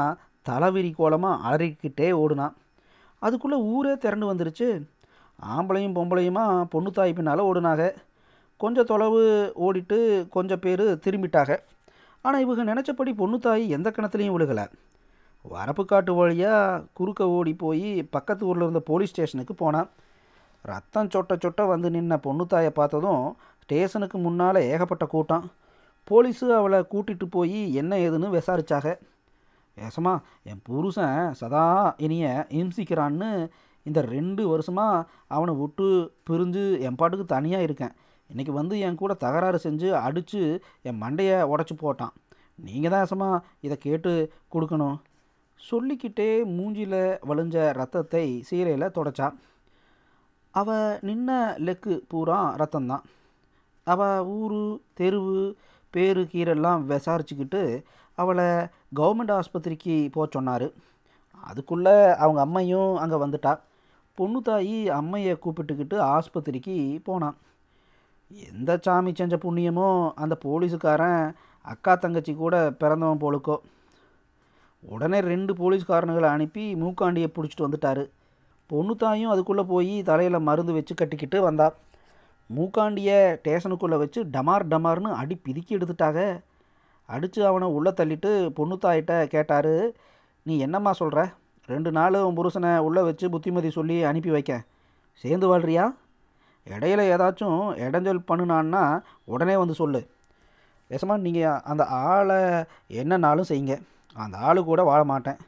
தலைவிரி கோலமாக அலறிக்கிட்டே ஓடுனான். அதுக்குள்ளே ஊரே திரண்டு வந்துருச்சு. ஆம்பளையும் பொம்பளையுமா பொண்ணு தாய் பின்னால் ஓடுனாங்க. கொஞ்சம் தொலைவு ஓடிட்டு கொஞ்சம் பேர் திரும்பிட்டாங்க. ஆனால் இவங்க நினச்சபடி பொண்ணு தாய் எந்த கிணத்துலையும் விழுகலை. வரப்பு காட்டு வழியாக குறுக்க ஓடி போய் பக்கத்து ஊரில் இருந்த போலீஸ் ஸ்டேஷனுக்கு போனான். ரத்தம் சொட்ட சொட்ட வந்து நின்ன பொண்ணு தாயை பார்த்ததும் ஸ்டேஷனுக்கு முன்னால் ஏகப்பட்ட கூட்டம். போலீஸு அவளை கூட்டிகிட்டு போய் என்ன ஏதுன்னு விசாரித்தாங்க. ஏசமா என் புருஷன் சதா இனிய இம்சிக்கிறான்னு இந்த 2 வருஷமாக அவனை விட்டு பிரிஞ்சு என் பாட்டுக்கு தனியாக இருக்கேன். இன்றைக்கி வந்து என் கூட தகராறு செஞ்சு அடித்து என் மண்டையை உடச்சி போட்டான். நீங்கள் தான் ஏசமா இதை கேட்டு கொடுக்கணும் சொல்லிக்கிட்டே மூஞ்சியில் வழிஞ்ச ரத்தத்தை சீலையில் தொடச்சான். அவள் நின்ன லெக்கு பூரா ரத்தந்தான். அவள் ஊர் தெருவு பேரு கீரெல்லாம் விசாரிச்சுக்கிட்டு அவளை கவர்மெண்ட் ஆஸ்பத்திரிக்கு போக சொன்னார். அதுக்குள்ளே அவங்க அம்மையும் அங்கே வந்துட்டா. பொண்ணு தாயி அம்மையை கூப்பிட்டுக்கிட்டு ஆஸ்பத்திரிக்கு போனான். எந்த சாமி செஞ்ச புண்ணியமோ அந்த போலீஸுக்காரன் அக்கா தங்கச்சி கூட பிறந்தவன் போலுக்கோ. உடனே 2 போலீஸ்காரனுங்களை அனுப்பி மூக்காண்டியை பிடிச்சிட்டு வந்துட்டார். பொண்ணு தாயும் அதுக்குள்ளே போய் தலையில் மருந்து வச்சு கட்டிக்கிட்டு வந்தா. மூக்காண்டியை ஸ்டேஷனுக்குள்ளே வச்சு டமார் டமார்னு அடி பிதுக்கி எடுத்துட்டாங்க. அடித்து அவனை உள்ளே தள்ளிட்டு பொண்ணு தாயிட்ட கேட்டார், நீ என்னம்மா சொல்கிற, 2 நாள் உன் புருஷனை உள்ளே வச்சு புத்திமதி சொல்லி அனுப்பி வைக்க, சேர்ந்து வாழ்றியா, இடையில ஏதாச்சும் இடைஞ்சல் பண்ணுனான்னா உடனே வந்து சொல்லு, பேசமா நீங்கள் அந்த ஆளை என்னன்னாலும் செய்யுங்க, அந்த ஆளு கூட வாழ மாட்டேன்,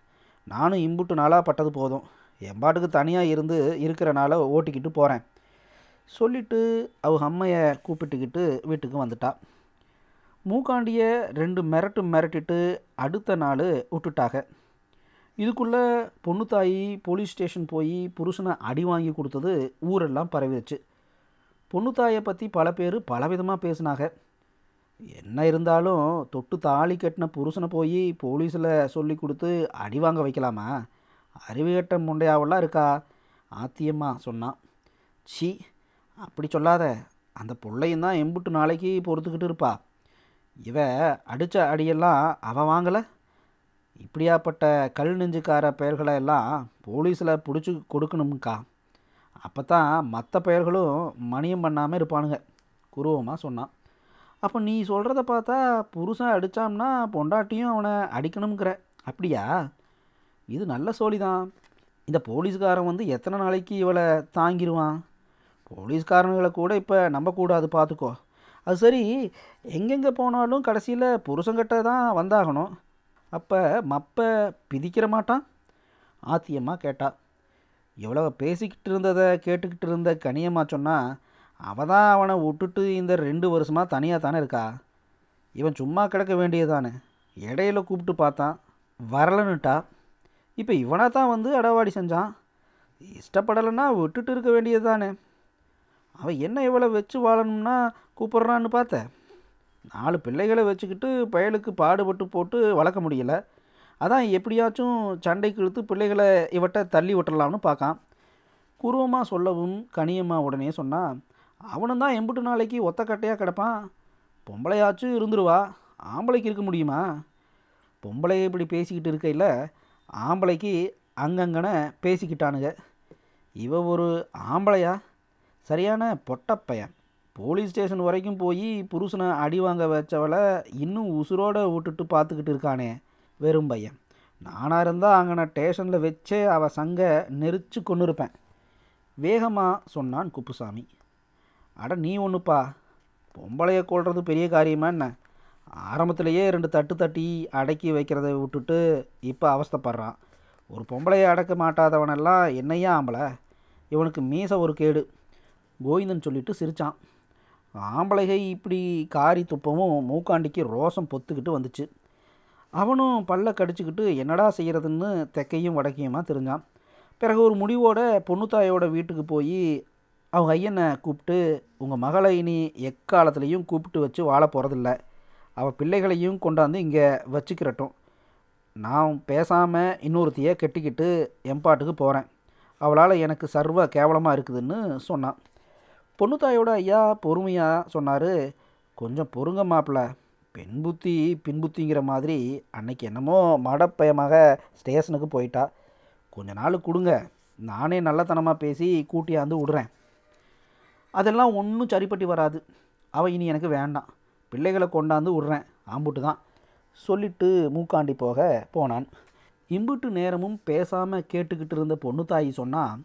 நானும் இம்புட்டு நாளாக பட்டது போதும், என் பாட்டுக்கு தனியாக இருந்து இருக்கிறனால ஓட்டிக்கிட்டு போகிறேன் சொல்லிவிட்டு அவங்க அம்மையை கூப்பிட்டுக்கிட்டு வீட்டுக்கு வந்துட்டா. மூக்காண்டியை 2 மிரட்டு மிரட்டிட்டு அடுத்த நாள் விட்டுட்டாக. இதுக்குள்ளே பொண்ணு தாயி போலீஸ் ஸ்டேஷன் போய் புருஷனை அடி வாங்கி கொடுத்தது ஊரெல்லாம் பரவிடுச்சு. பொண்ணு தாயை பற்றி பல பேர் பலவிதமாக பேசினாங்க. என்ன இருந்தாலும் தொட்டு தாலி கட்டின புருஷனை போய் போலீஸில் சொல்லி கொடுத்து அடி வாங்க வைக்கலாமா, அறிவு கட்ட முண்டையாவெல்லாம் இருக்கா ஆத்தியம்மா சொன்னான். சி அப்படி சொல்லாத, அந்த பிள்ளையும் தான் எம்புட்டு நாளைக்கு பொறுத்துக்கிட்டு இருப்பா, இவ அடித்த அடியெல்லாம் அவன் வாங்கலை, இப்படியாப்பட்ட கல் நெஞ்சுக்கார பெயர்களை எல்லாம் போலீஸில் பிடிச்சி கொடுக்கணும்க்கா, அப்போ தான் மற்ற பெயர்களும் மணியம் பண்ணாமல் இருப்பானுங்க குருவமாக சொன்னான். அப்போ நீ சொல்கிறத பார்த்தா புருஷன் அடித்தான்னா பொண்டாட்டியும் அவனை அடிக்கணுங்கிற, அப்படியா, இது நல்ல சோழிதான், இந்த போலீஸ்காரன் வந்து எத்தனை நாளைக்கு இவளை தாங்கிடுவான், போலீஸ்காரனுங்களை கூட இப்போ நம்பக்கூடாது பார்த்துக்கோ, அது சரி எங்கெங்கே போனாலும் கடைசியில் புருஷங்கிட்ட தான் வந்தாகணும், அப்போ மப்ப பிதிக்கிற மாட்டான் ஆத்தியமாக கேட்டா. இவ்வளவு பேசிக்கிட்டு இருந்ததை கேட்டுக்கிட்டு இருந்த கனியம்மா சொன்னால், அவள் தான் அவனை விட்டுட்டு இந்த 2 வருஷமாக தனியாக தானே இருக்கா, இவன் சும்மா கிடக்க வேண்டியது தானே, இடையில கூப்பிட்டு பார்த்தான் வரலன்னுட்டா, இப்போ இவனாக தான் வந்து அடவாடி செஞ்சான், இஷ்டப்படலைன்னா விட்டுட்டு இருக்க வேண்டியது தானே, அவன் என்ன இவ்வளோ வச்சு வாழணும்னா கூப்பிட்றான்னு பார்த்தேன், 4 பிள்ளைகளை வச்சுக்கிட்டு பயலுக்கு பாடுபட்டு போட்டு வளர்க்க முடியலை, அதான் எப்படியாச்சும் சண்டைக்கு இழுத்து பிள்ளைகளை இவட்ட தள்ளி விட்டுடலாம்னு பார்க்கான் குருவமாக சொல்லவும் கனியம்மா உடனே சொன்னால், அவனும் தான் எம்புட்டு நாளைக்கு ஒத்தக்கட்டையாக கிடப்பான், பொம்பளையாச்சும் இருந்துருவா, ஆம்பளைக்கு இருக்க முடியுமா, பொம்பளையை இப்படி பேசிக்கிட்டு இருக்கையில் ஆம்பளைக்கு அங்கங்கன பேசிக்கிட்டானுங்க, இவ ஒரு ஆம்பளையா சரியான பொட்டப்பையன், போலீஸ் ஸ்டேஷன் வரைக்கும் போய் புருஷனை அடி வாங்க வச்சவளை இன்னும் உசுரோடு விட்டுட்டு பார்த்துக்கிட்டு இருக்கானே வெறும் பையன், நானாக இருந்தால் அங்கே நான் ஸ்டேஷனில் வச்சே அவள் சங்கை நெரிச்சு கொண்டு இருப்பேன், வேகமாக சொன்னான் குப்புசாமி. அட நீ ஒன்றுப்பா, பொம்பளையை கொள்வது பெரிய காரியமாக என்ன? ஆரம்பத்திலேயே 2 தட்டு தட்டி அடக்கி வைக்கிறத விட்டுட்டு இப்போ அவஸ்தைப்படுறான். ஒரு பொம்பளையை அடக்க மாட்டாதவனெல்லாம் என்னையா ஆம்பளை, இவனுக்கு மீசை ஒரு கேடு, கோவிந்தன் சொல்லிட்டு சிரித்தான். ஆம்பளைகை இப்படி காரி துப்பவும் மூக்காண்டிக்கு ரோசம் பொத்துக்கிட்டு வந்துச்சு. அவனும் பல்ல கடிச்சிக்கிட்டு என்னடா செய்கிறதுன்னு தெக்கையும் வடக்கையுமா தெரிஞ்சான். பிறகு ஒரு முடிவோட பொண்ணுத்தாயோட வீட்டுக்கு போய் அவங்க ஐயனை கூப்பிட்டு, உங்கள் மகளை இனி எக்காலத்துலேயும் கூப்பிட்டு வச்சு வாழ போகிறதில்ல, அவள் பிள்ளைகளையும் கொண்டாந்து இங்கே வச்சுக்கிறட்டும், நான் பேசாமல் இன்னொருத்தையே கெட்டிக்கிட்டு எம்பாட்டுக்கு போகிறேன், அவளால் எனக்கு சர்வ கேவலமாக இருக்குதுன்னு சொன்னான். பொண்ணுத்தாயோட ஐயா பொறுமையாக சொன்னார், கொஞ்சம் பொறுங்க மாப்பிள்ள, பெண் புத்தி பின்புத்திங்கிற மாதிரி அன்னைக்கு என்னமோ மடப்பயமாக ஸ்டேஷனுக்கு போயிட்டா, கொஞ்ச நாள் கொடுங்க, நானே நல்லத்தனமாக பேசி கூட்டியாந்து விடுறேன். அதெல்லாம் ஒன்றும் சரிப்பட்டு வராது, அவள் இனி எனக்கு வேண்டாம், பிள்ளைகளை கொண்டாந்து விடுறேன், ஆம்புட்டு தான் சொல்லிட்டு மூக்காண்டி போக போனான். இம்புட்டு நேரமும் பேசாமல் கேட்டுக்கிட்டு இருந்த பொண்ணுத்தாயி சொன்னால்,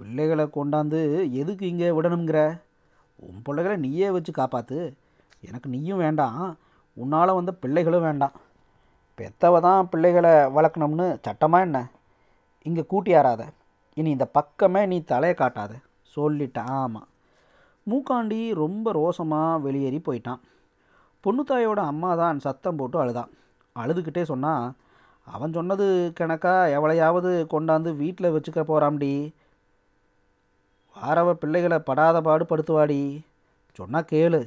பிள்ளைகளை கொண்டாந்து எதுக்கு இங்கே விடணுங்கிற, உன் பிள்ளைகளை நீயே வச்சு காப்பாற்று, எனக்கு நீயும் வேண்டாம், உன்னால் வந்த பிள்ளைகளும் வேண்டாம், பெத்தவ தான் பிள்ளைகளை வளர்க்கணும்னு சட்டமாக என்ன, இங்கே கூட்டியாராத, இனி இந்த பக்கமே நீ தலையை காட்டாத சொல்லிட்டேன். ஆமாம், மூக்காண்டி ரொம்ப ரோசமாக வெளியேறி போயிட்டான். பொண்ணுத்தாயோட அம்மா தான் சத்தம் போட்டு அழுதான். அழுதுகிட்டே சொன்னால், அவன் சொன்னது கணக்கா எவ்வளையாவது கொண்டாந்து வீட்டில் வச்சுக்க போகிறாம்டி, வாரவ பிள்ளைகளை படாத பாடு படுத்துவாடி, சொன்னால் கேளு,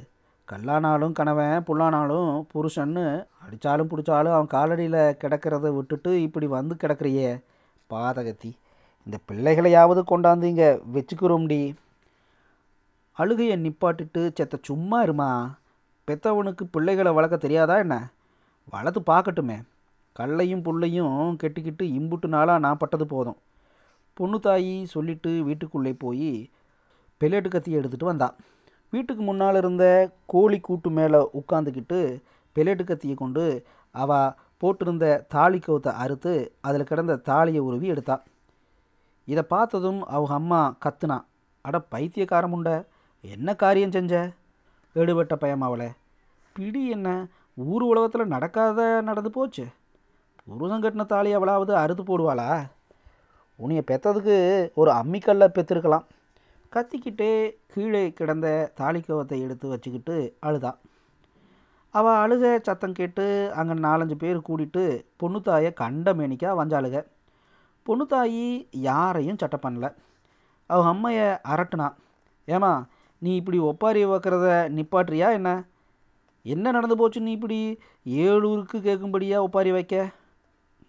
கல்லானாலும் கணவன் புல்லானாலும் புருஷன்னு அடித்தாலும் பிடிச்சாலும் அவன் காலடியில் கிடக்கிறத விட்டுட்டு இப்படி வந்து கிடக்கிறியே பாதகத்தி, இந்த பிள்ளைகளையாவது கொண்டாந்து இங்கே வச்சுக்கிறோம்டி. அழுகையை நிப்பாட்டிட்டு, செத்த சும்மா இருமா, பெத்தவனுக்கு பிள்ளைகளை வளர்க்க தெரியாதா என்ன, வளர்த்து பார்க்கட்டுமே, கல்லையும் புள்ளையும் கெட்டிக்கிட்டு இம்புட்டு நாளாக நான் பட்டது போதும். பொண்ணுத்தாயி சொல்லிட்டு வீட்டுக்குள்ளே போய் பெல்லேட்டு கத்தி எடுத்துகிட்டு வந்தா. வீட்டுக்கு முன்னால் இருந்த கோழி கூட்டு மேலே உட்காந்துக்கிட்டு பெல்லேட்டு கத்தியை கொண்டு அவள் போட்டிருந்த தாலி கவுத்தை அறுத்து அதில் கிடந்த தாலியை உருவி எடுத்தா. இதை பார்த்ததும் அவங்க அம்மா கத்துனா, அட பைத்தியக்காரம் உண்ட, என்ன காரியம் செஞ்ச, எடுபட்ட பயமாவளை பிடி, என்ன ஊர் உலகத்தில் நடக்காத நடந்து போச்சு, புருஷன் கட்டின தாலி அவளாவது அறுத்து போடுவாளா, உன்னைய பெற்றதுக்கு ஒரு அம்மிக்கல்ல பெற்றிருக்கலாம், கத்திக்கிட்டே கீழே கிடந்த தாலி கவத்தை எடுத்து வச்சுக்கிட்டு அழுதா. அவள் அழுக சத்தம் கேட்டு அங்கே 4-5 பேர் கூட்டிட்டு பொண்ணுத்தாயை கண்ட மேனிக்கா வந்தாளுக. பொண்ணுத்தாயி யாரையும் சட்டை பண்ணல, அவங்க அம்மையை அரட்டுனா, ஏமா நீ இப்படி ஒப்பாரி வைக்கிறத நிப்பாட்டுறியா என்ன, என்ன நடந்து போச்சு, நீ இப்படி 7 ஊருக்கு கேட்கும்படியாக ஒப்பாரி வைக்க,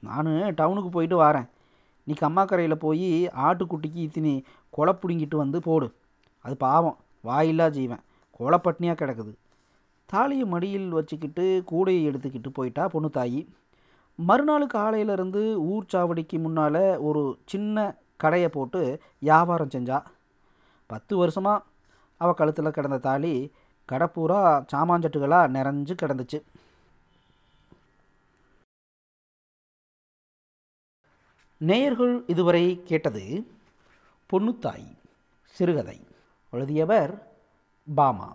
நான் டவுனுக்கு போயிட்டு வரேன், நீ கம்மாக்கரையில் போய் ஆட்டுக்குட்டிக்கு இத்தினி கொலை பிடுங்கிட்டு வந்து போடு, அது பாவம் வாயில்லா ஜீவன் கொலைப்பட்னியாக கிடக்குது. தாலியை மடியில் வச்சுக்கிட்டு கூடையை எடுத்துக்கிட்டு போயிட்டா பொண்ணுத்தாயி. மறுநாள் காலையிலேருந்து ஊர் சாவடிக்கு முன்னால் ஒரு சின்ன கடையை போட்டு வியாபாரம் செஞ்சா. 10 வருஷமாக அவள் கழுத்தில் கிடந்த தாலி கடை பூரா சாமாஞ்சட்டுகளாக நிறைஞ்சு கிடந்துச்சு. நேயர்கள் இதுவரை கேட்டது பொண்ணுத்தாய் சிறுகதை. எழுதியவர் பாமா.